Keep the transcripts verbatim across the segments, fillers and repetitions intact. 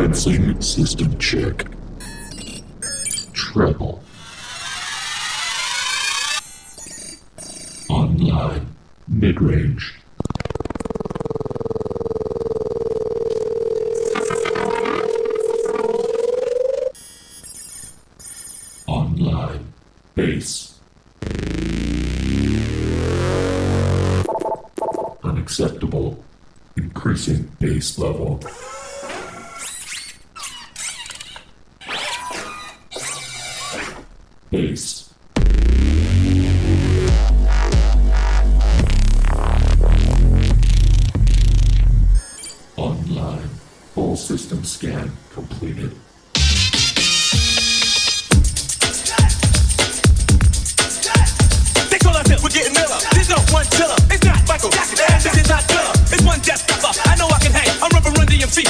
Commencing system check. Treble. Online. Mid-range. Online. Bass. Unacceptable. Increasing bass level. Bass. Online. Full system scan completed. They call us it, we're getting Miller. There's no one killer. It's not Michael Jackson. This is not killer. It's one death stopper. I know I can hang. I'm Rubber Run D M C.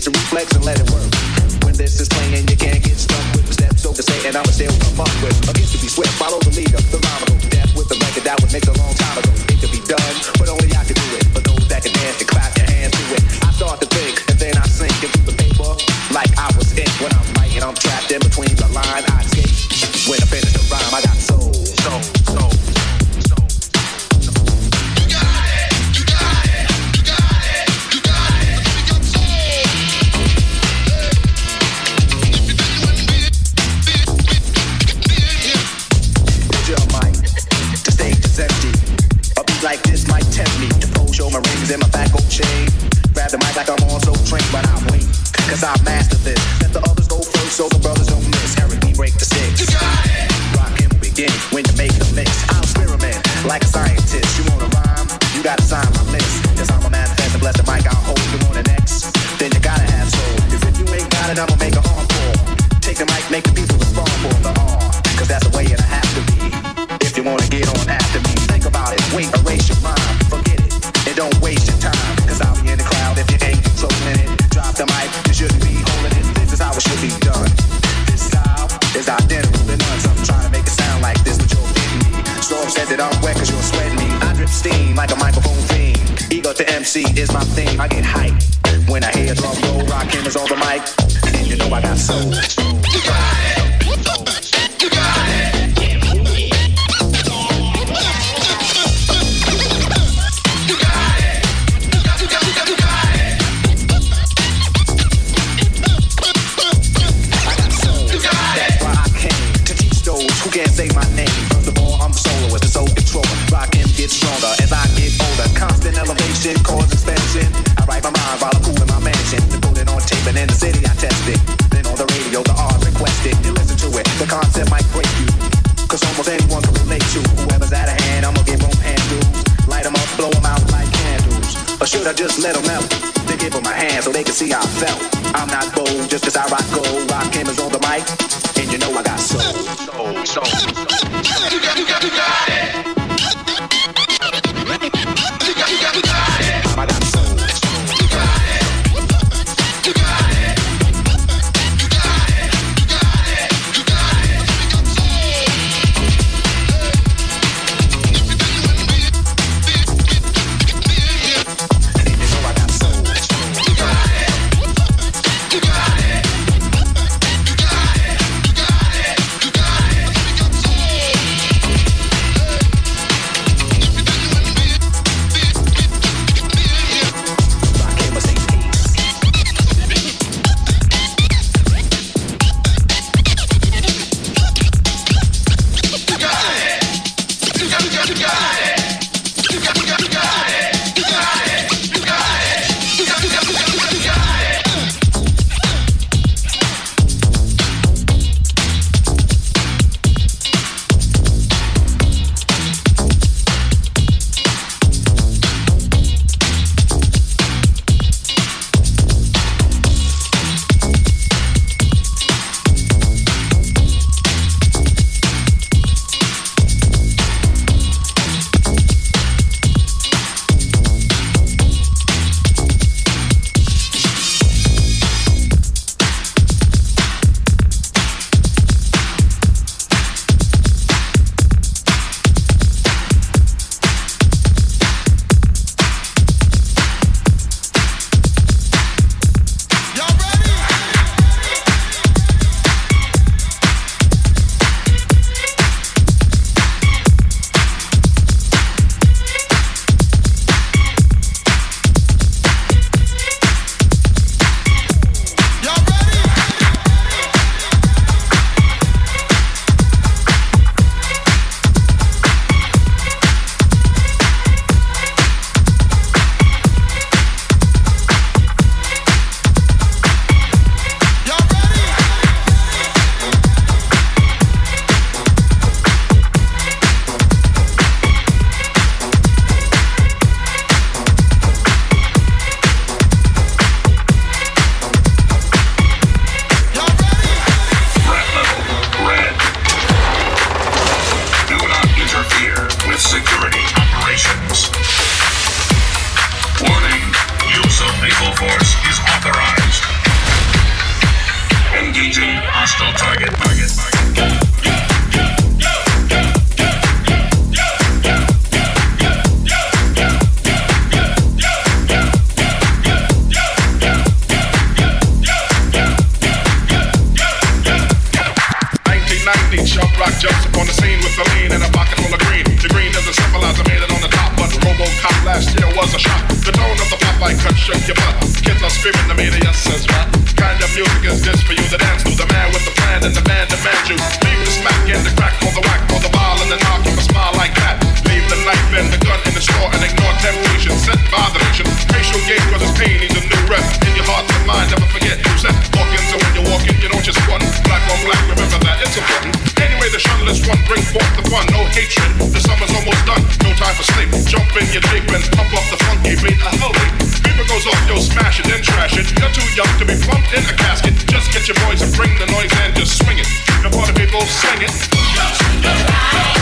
it's a reflex and let it work. When this is playing, you can't get stuck with the steps. So to say, and I'm a still come up with a gift to be swift. Follow the leader, the mama goes to death with the record that was mixed a long time ago. It could be done, but only I can do it. For those that can dance and clap their hands to it, I start to think and then I sink into the paper like I was in when I'm writing. I'm trapped in between the line. I escape when I finish the rhyme. I got soul, soul, soul. Like this might tempt me to pull, show my rings and my back on chain. Grab the mic like I'm on so trained, but I wait, cause I mastered this. Let the others go first so the brothers don't miss. Eric B break the sticks. You got it. Rock and begin when you make the mix. I'll experiment like a scientist. You wanna rhyme? You gotta sign my list. Cause I'm a manifest and bless the mic, I'll hold you on the next. Then you gotta have soul. Cause if you ain't got it, I'ma make a arm for. Take the mic, make the people respond for the R. Cause that's the way it has to be. If you wanna get on after me, about it, wait, erase your mind, forget it, and don't waste your time, cause I'll be in the crowd if you ain't controlling it, drop the mic, you shouldn't be holding it, this is how it should be done, this style is identical to none, so I'm trying to make it sound like this, but you're getting me, so I'm upset that I'm wet cause you're sweating me, I drip steam like a microphone fiend, ego to M C is my theme, I get hyped when I hear a drum roll, rock cameras on the mic, and you know I got soul, you got it, you got it. Stronger as I get older, constant elevation cause expansion. I write my mind while I'm cool in my mansion. They put it on tape and in the city I test it. Then on the radio the R requested. You listen to it, the concept might break you, cause almost anyone can relate to. Whoever's out of hand, I'ma give them handles. Light them up, blow them out like candles. Or should I just let them out? Then give them a hand so they can see how I felt. I'm not bold just cause I rock gold. Rock cameras on the mic, and you know I got soul. Soul, soul, soul. You got, you got, you got it. I got soul. You got it. You got it. You got it. You got it. You got it. You got soul. You know I got soul. You got it. You got it. You got it. You got it. You got it. You got soul. mic and shake your butt. Kids are screaming, the media says what? Kind of music is this for you to dance to? The man with the plan and the man demands you. Leave the smack and the crack for the whack, for the ball and the knock, keep a smile like that. Leave the knife and the gun in the store and ignore temptation sent by the nation. Racial game cause it's pain, needs a new rep. In your heart and mind, never forget you said. Walking, so when you're walking, you don't just run. Black on black, remember that, it's important. Anyway, the shuttless one, bring forth the fun. No hatred, the summer's almost done. No time for sleep, jump in your tape and pump up the funky beat. I hope people goes off, yo, smash it and trash it. You're too young to be plumped in a casket. Just get your boys and bring the noise and just swing it. The party people sing it. Yo, yo, yo, yo, yo, yo.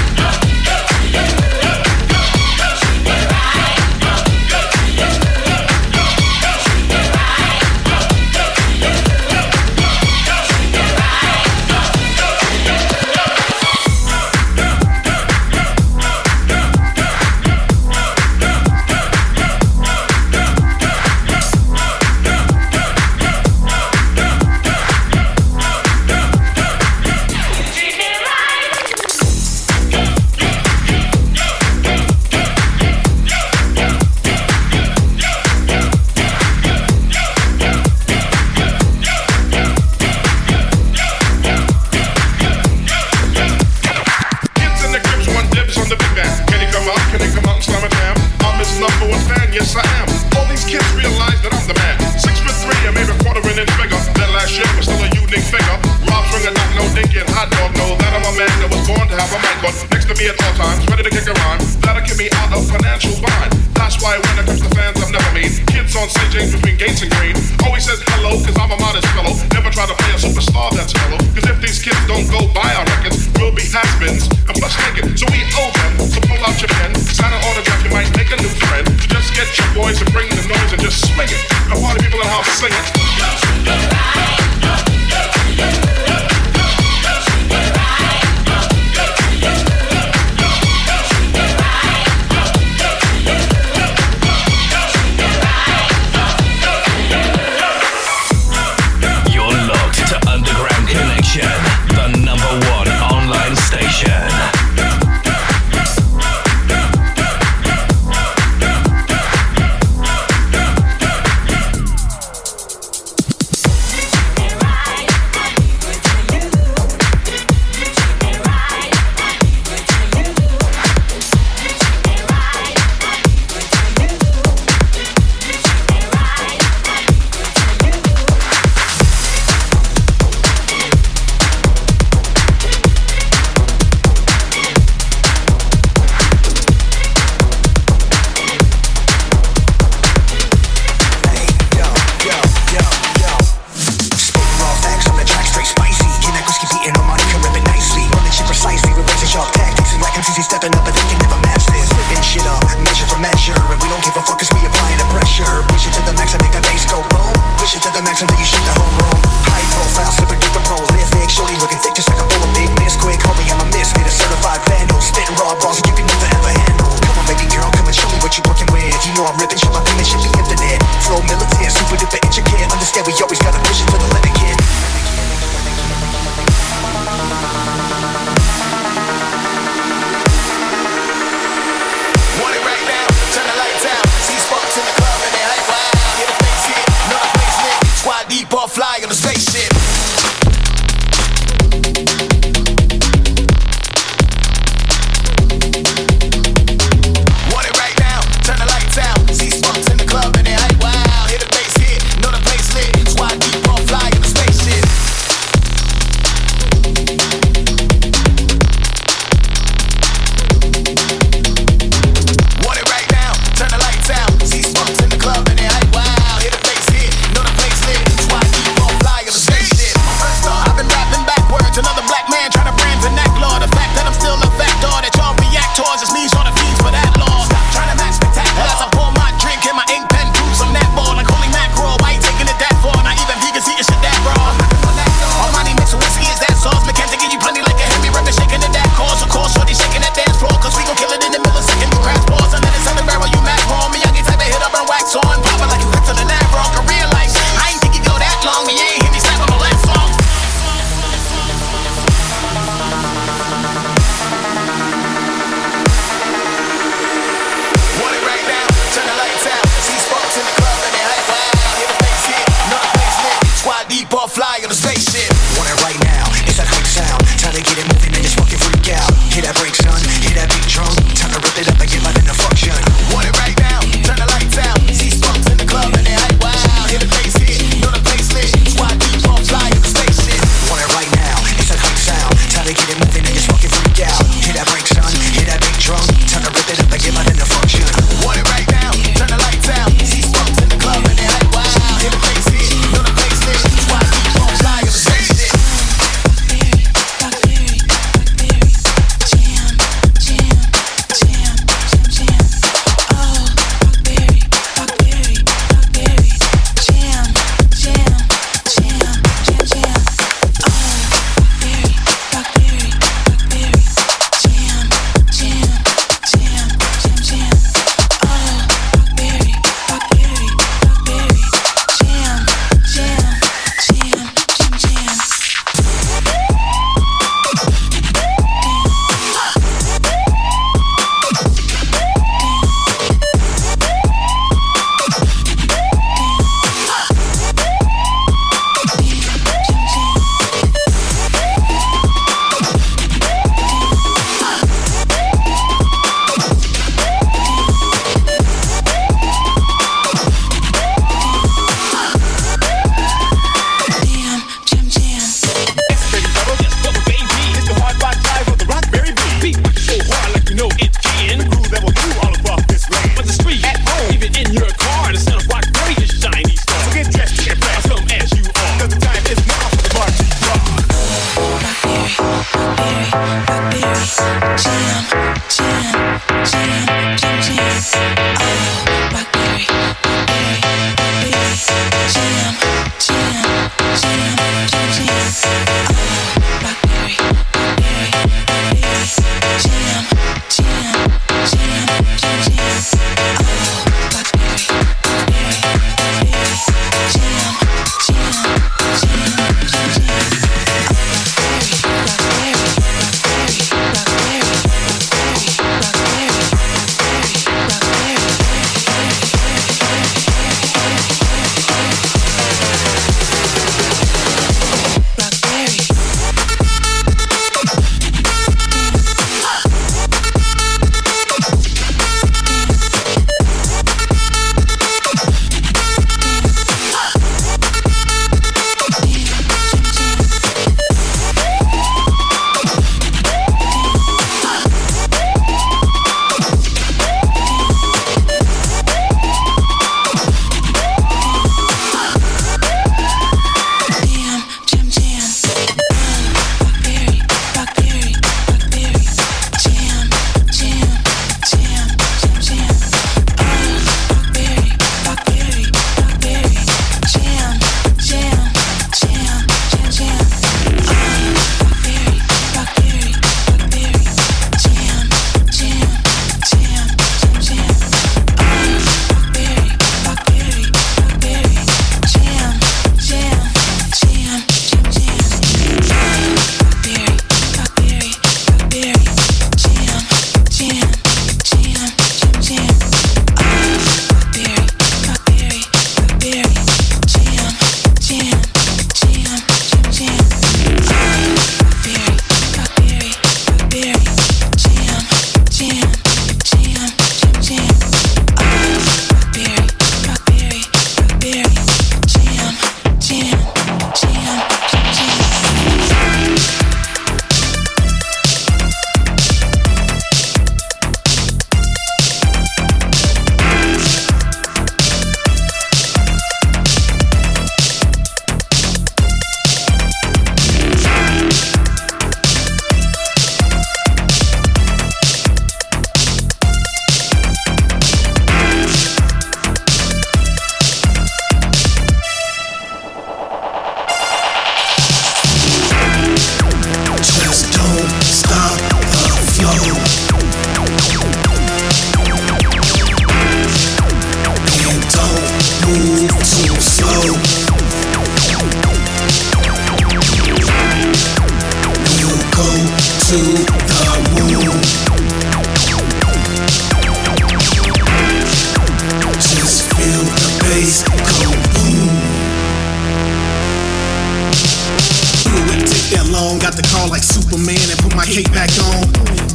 long. Got the car like Superman and put my cape back on.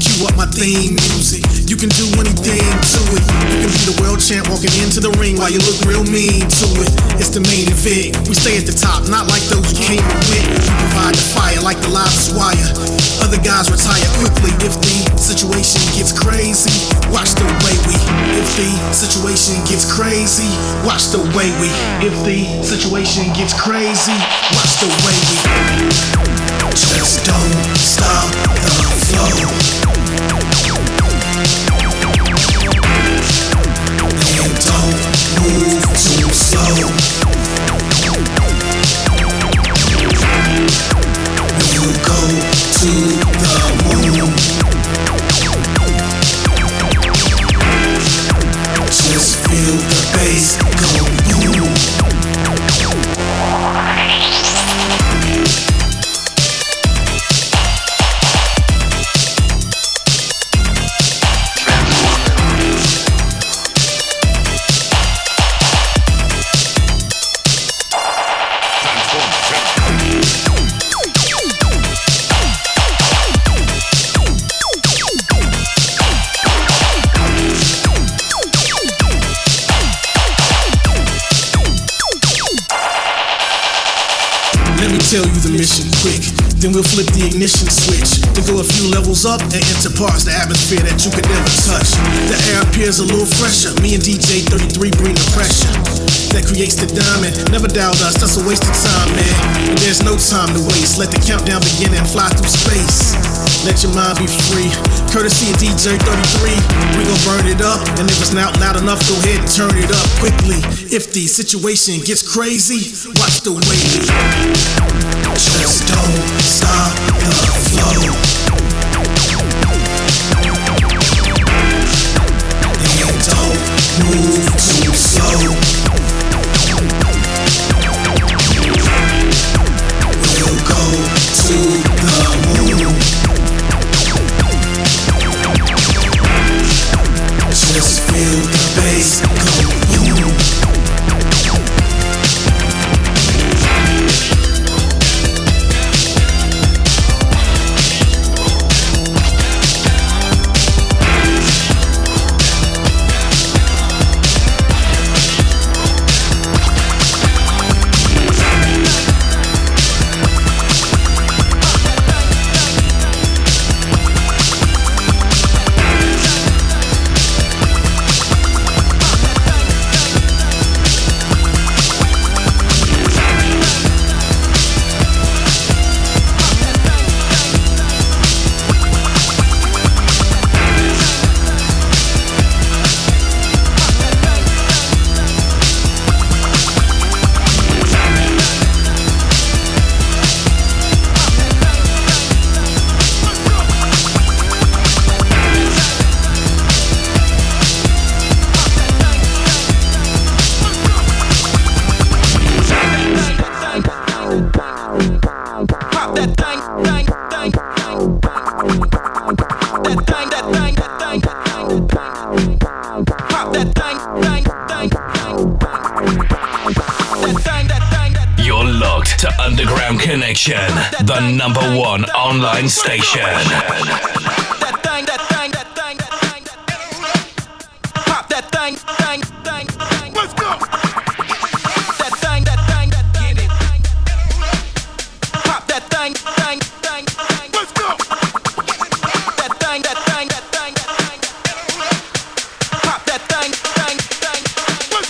Cue up my theme music. You can do anything to it. You can be the world champ walking into the ring while you look real mean to it. It's the main event. We stay at the top, not like those you came with. We provide the fire like the live's wire. Other guys retire quickly if the situation gets crazy. Watch the way we. If the situation gets crazy, watch the way we. If the situation gets crazy, watch the way we. Just don't stop the flow. And don't move too slow. When you go to the moon, just feel the bass go boom. Tell you the mission quick, then we'll flip the ignition switch. Then go a few levels up and enter parts, the atmosphere that you could never touch. The air appears a little fresher. Me and D J thirty-three bring the pressure that creates the diamond. Never doubt us, that's a waste of time, man. And there's no time to waste. Let the countdown begin and fly through space. Let your mind be free. Courtesy of D J thirty-three, we gon' burn it up. And if it's not loud enough, go ahead and turn it up quickly. If the situation gets crazy, watch the way we. Just don't stop the flow. And don't move too slow. We'll go to the moon. Just feel the bass go boom. The number one online station.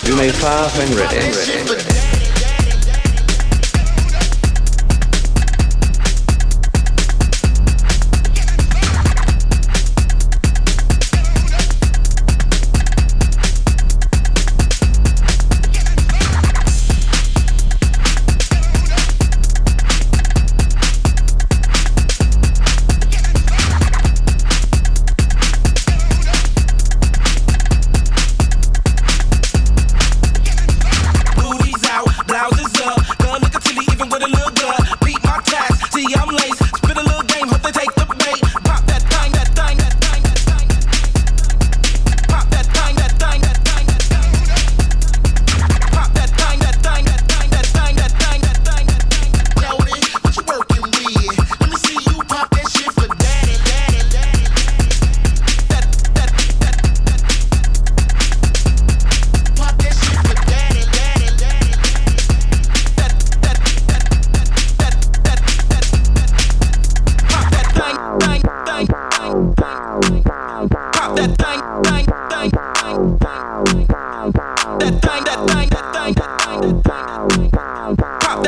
You may fire when ready.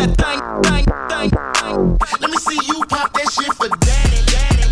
the thing, thing, thing, thing. Let me see you pop that shit for daddy, daddy,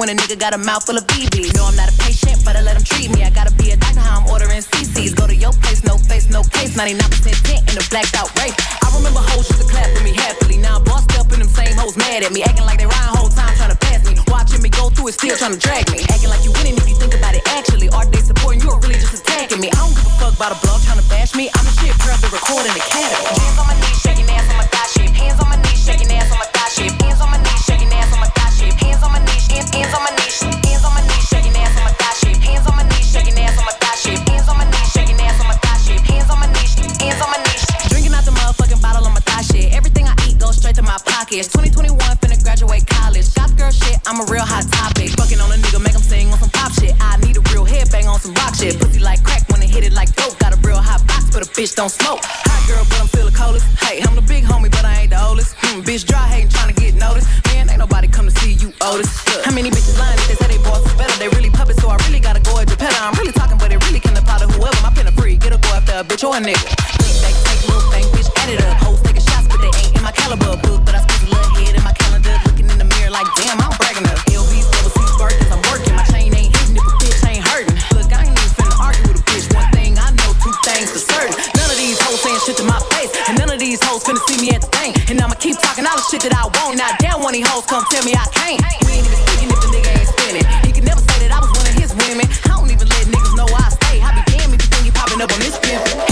when a nigga got a mouth full of B Bs. No, I'm not a patient, but I let him treat me. I gotta be a doctor, how I'm ordering C Cs. Go to your place, no face, no case. ninety-nine percent tint in a blacked out race. I remember hoes used to clap for me happily. Now I'm bossed up and them same hoes mad at me. Acting like they rhyme whole time trying to pass me. Watching me go through it, still trying to drag me. Acting like you winning if you think about it actually. Are they supporting you or really just attacking me? I don't give a fuck about a blog trying to bash me. I'm a shit prep and recording the Academy. Hands on my knees, shaking ass on my thigh shape. Hands on my knees, shaking ass on my thigh shape. Hands on my knees, shaking ass on my thigh shape. Hands on my knees. Hands on my knees, hands on my knees, shaking ass on my thigh shape. Hands on my knees, shaking ass on my thigh shape. Hands on my knees, shaking ass on my thigh shape. Hands on my knees, hands on my knees. Drinking out the motherfucking bottle on my thigh shit. Everything I eat goes straight to my pockets. twenty twenty-one, finna graduate college. Shop girl shit, I'm a real hot topic. Fucking on a nigga, make him sing on some pop shit. I need a real headbang on some rock shit. Pussy like crack when it hit it like dope. Got a real hot box, but a bitch don't smoke. Hot girl, but I'm still the coldest. Hey, I'm the big homie, but I ain't the oldest. Hmm, bitch dry hating, trying to get noticed. Man, ain't nobody come to see you, Otis. How many bitches lying if they say they boss is better? They really puppets, so I really gotta go at Geppetta. I'm really talking, but it really can apply to whoever. My pen a free, get a go after a bitch or a nigga. Think, think, think, move, think, bitch, edit up. Hoes taking shots, but they ain't in my caliber. Book, but I squeeze a little head in my calendar. Looking in the mirror like, damn, I'm bragging up. L V's, double C's, birthdays, I'm working. My chain ain't hitting if a bitch ain't hurting. Look, I ain't even finna argue with a bitch. One thing I know, two things for certain. None of these hoes saying shit to my face, and none of these hoes finna see me at the thing. And I'ma keep talking all the shit that I want. And I dare one of these hoes come tell me I can't. We ain't even speaking if the nigga ain't spinning. He can never say that I was one of his women. I don't even let niggas know I stay. I be damn if you think you popping up on this pimpin'.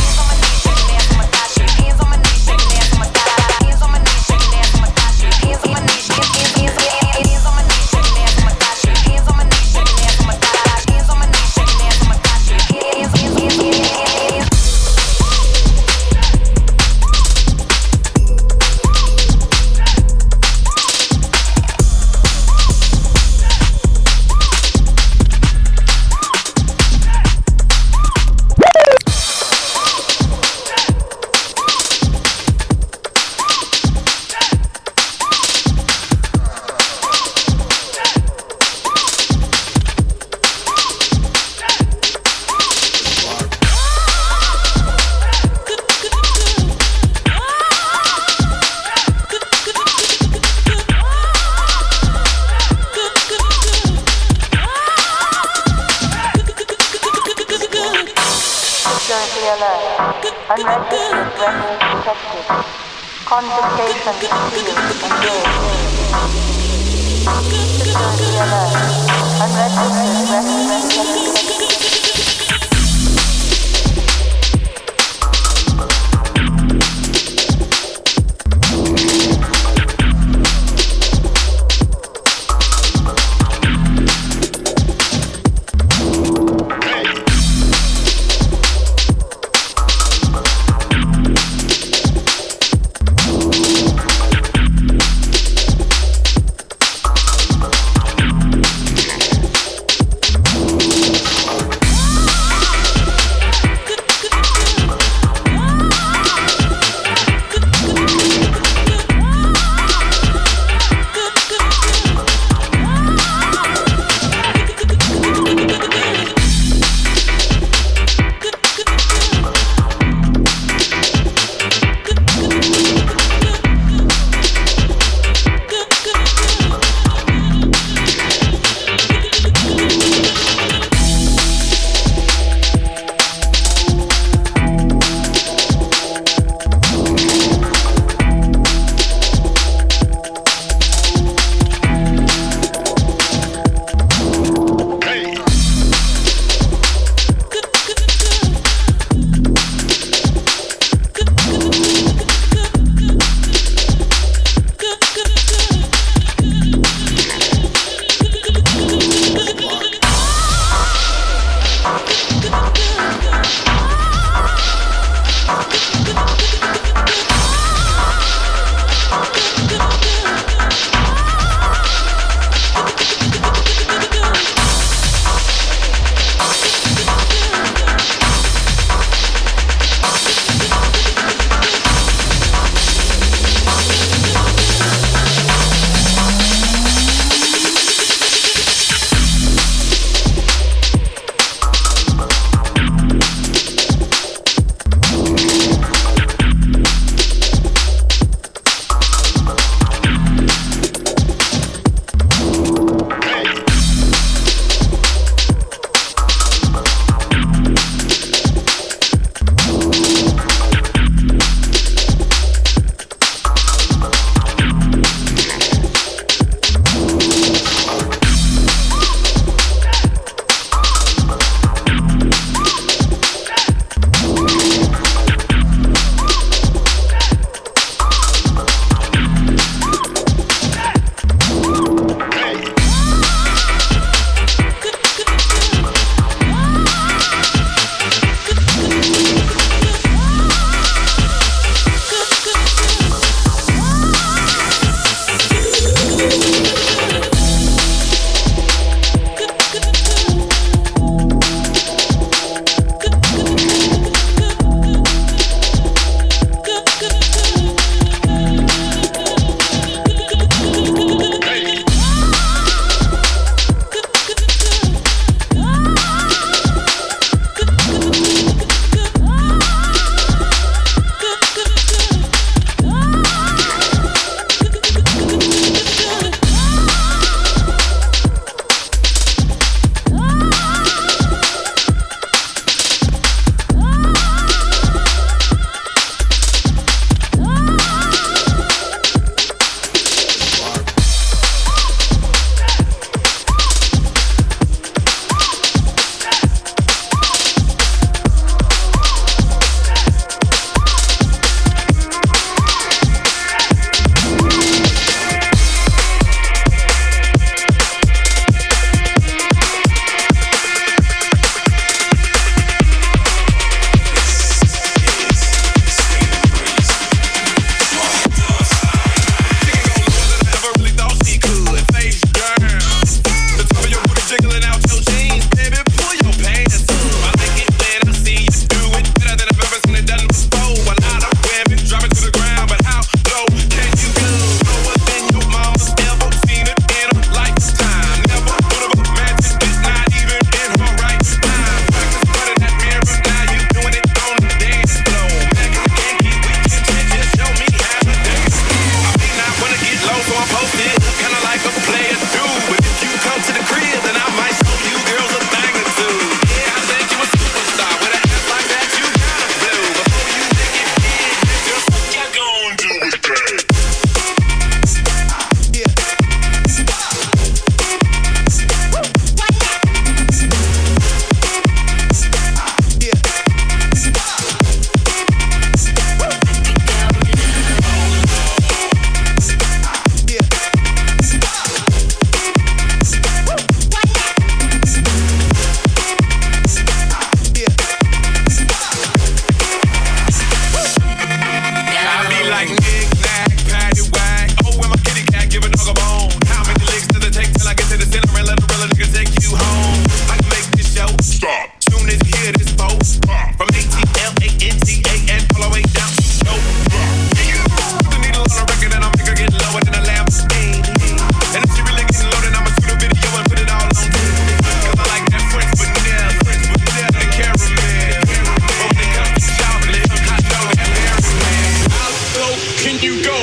you go?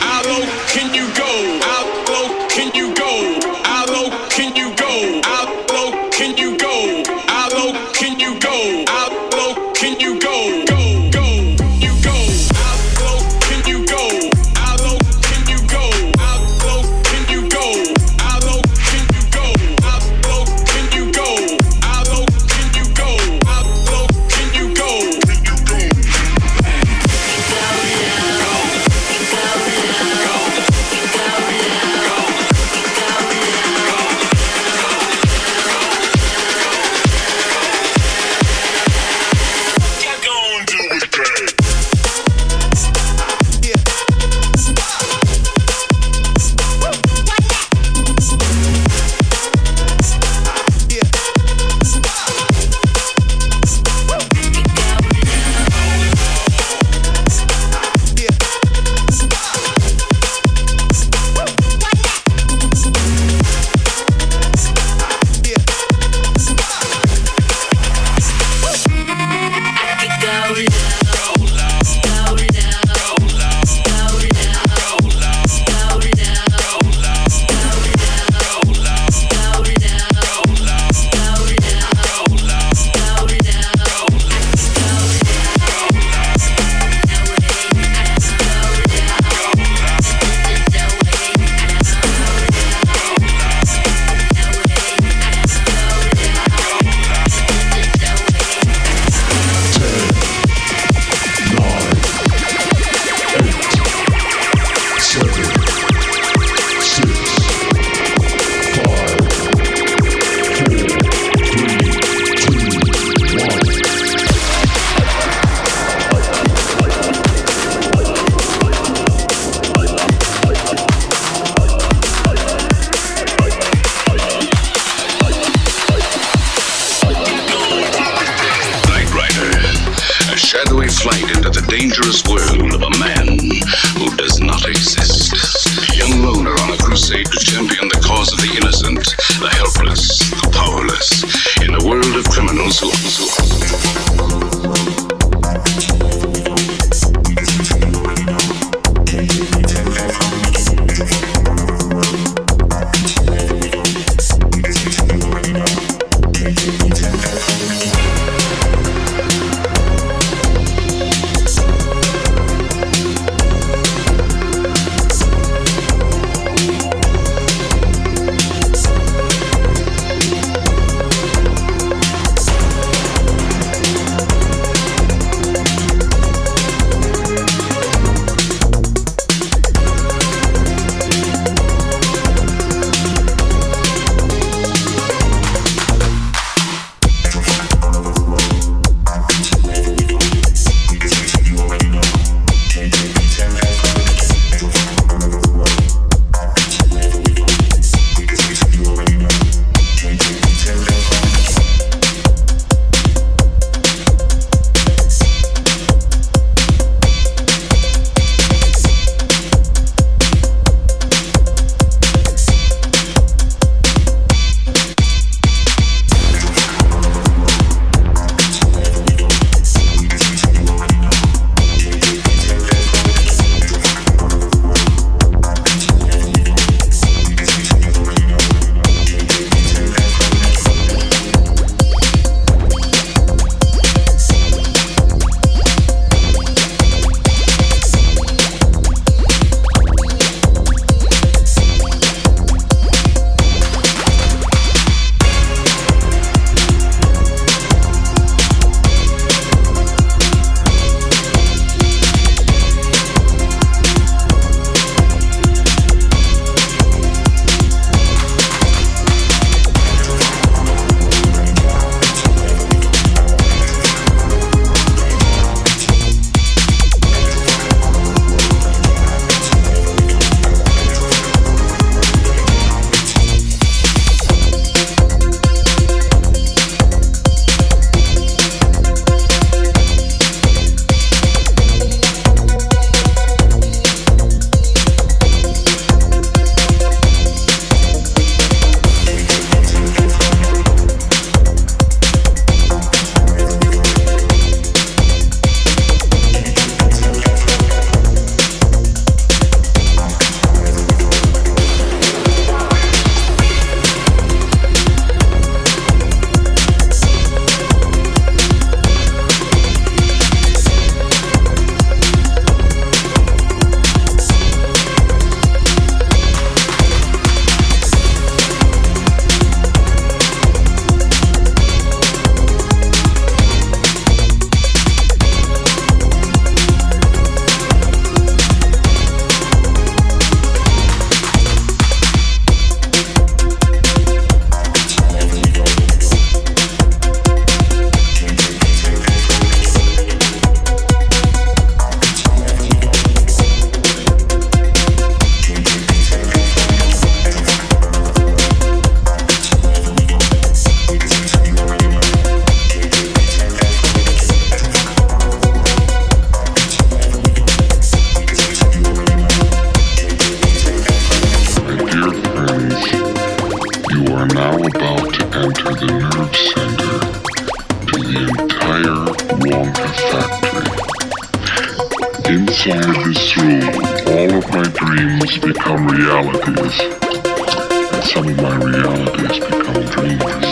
How low can you go? How low can you go? How low can you go? How low can you go? How low can you go? How low can you go? Inside this room, all of my dreams become realities, and some of my realities become dreams.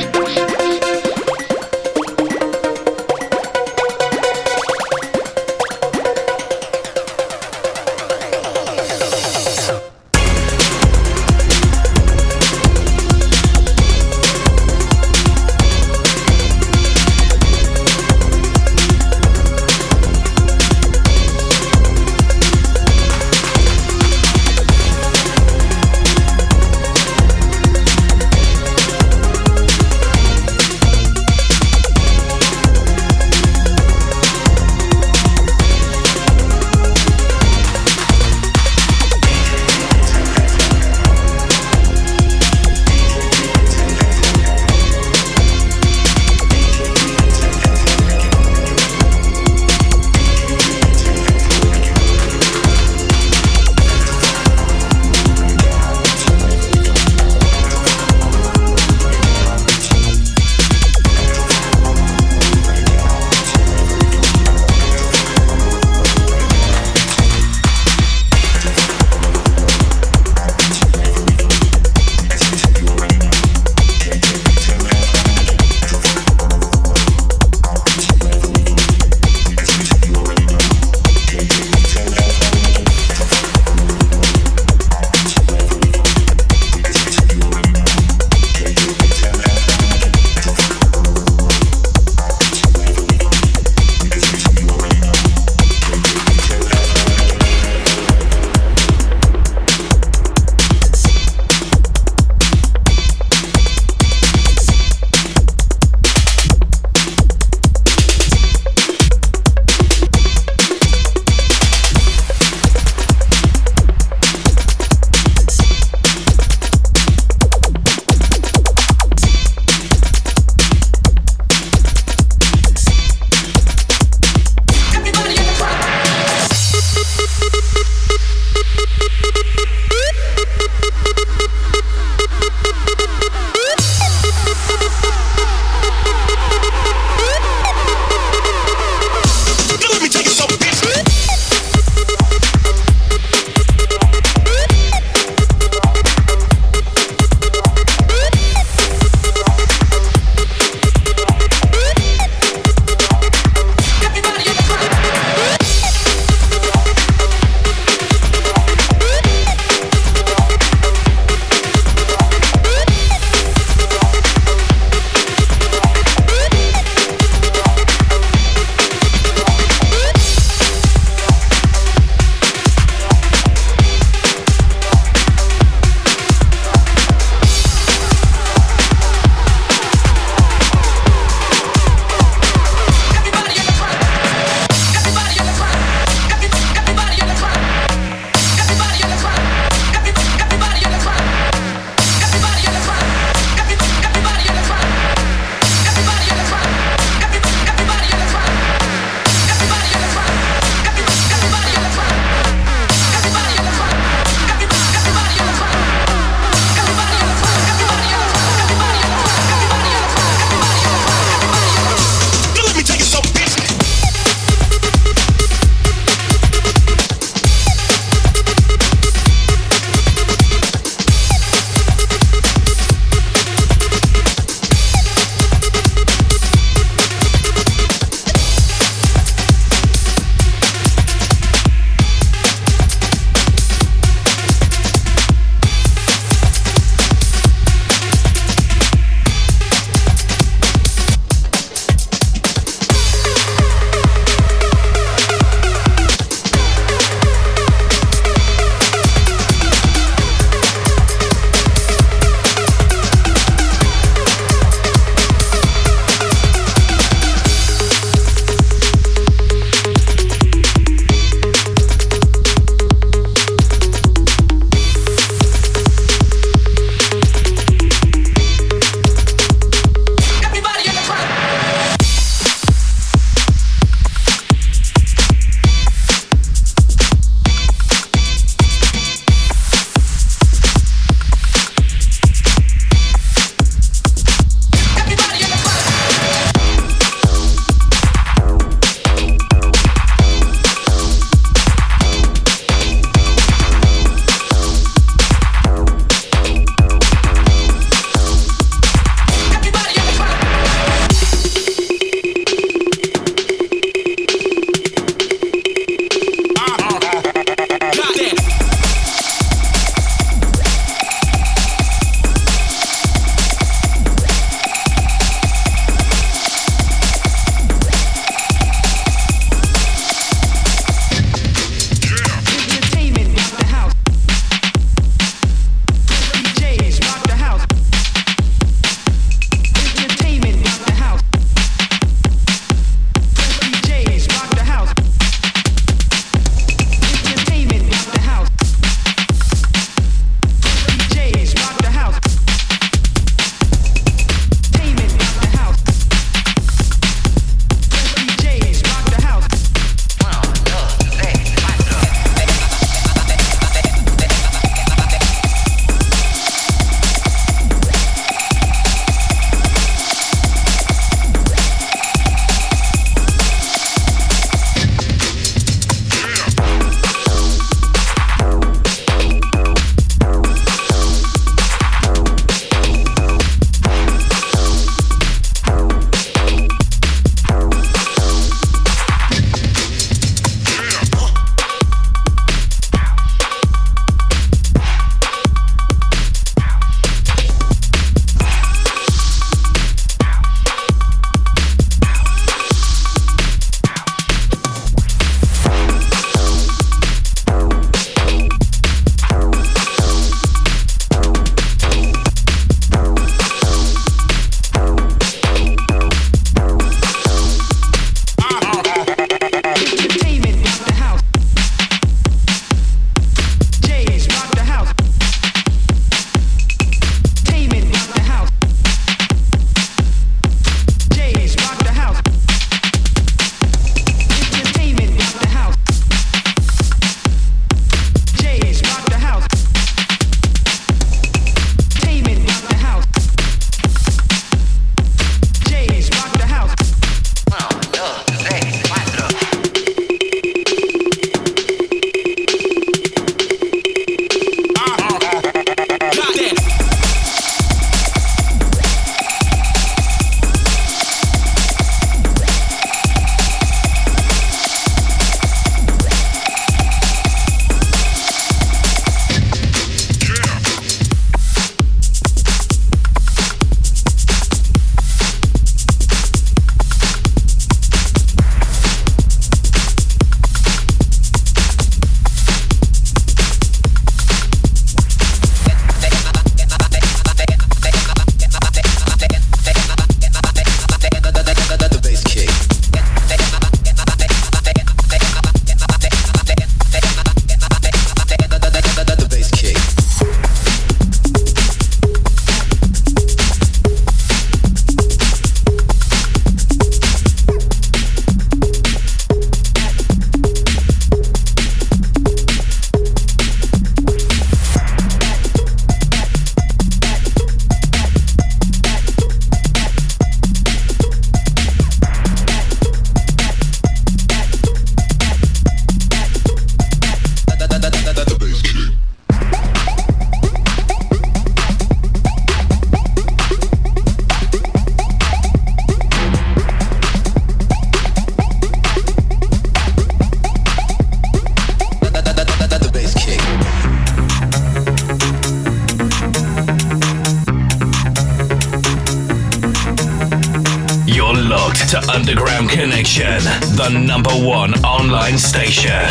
to Underground Connection, the number one online station.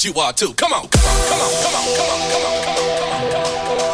You are too. Come on, come on, come on, come on, come on, come on, come on.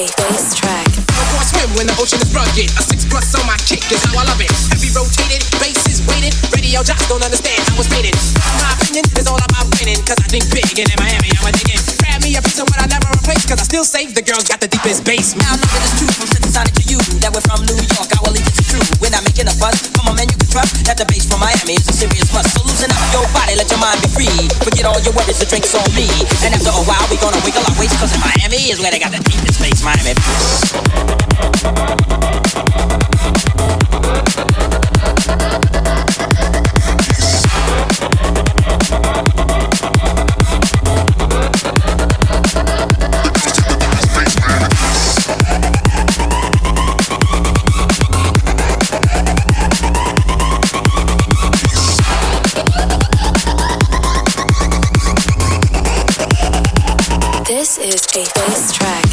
D J bass track. I can't swim when the ocean is rugged. A six plus on my kick is how I love it. Heavy rotated, bass is waiting. Radio jocks don't understand how it's fading. My opinion is all about winning, cause I think big and in Miami I'm a digging. Grab me a piece of what I never replace, cause I still save the girls got the deepest bass. Now I know that it's true from Cincinnati to you, that we're from New York, I will leave it to true. We're not making a fuss, come on man you can trust that the bass from Miami is a serious must. So loosen up your body, let your mind be free. Forget all your worries, the drink's on me. And after a while we gonna wiggle our waist, cause in Miami is where they got the deepest bass, Miami. This is a bass track.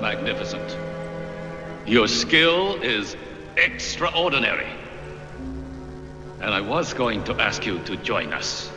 Magnificent. Your skill is extraordinary. And I was going to ask you to join us.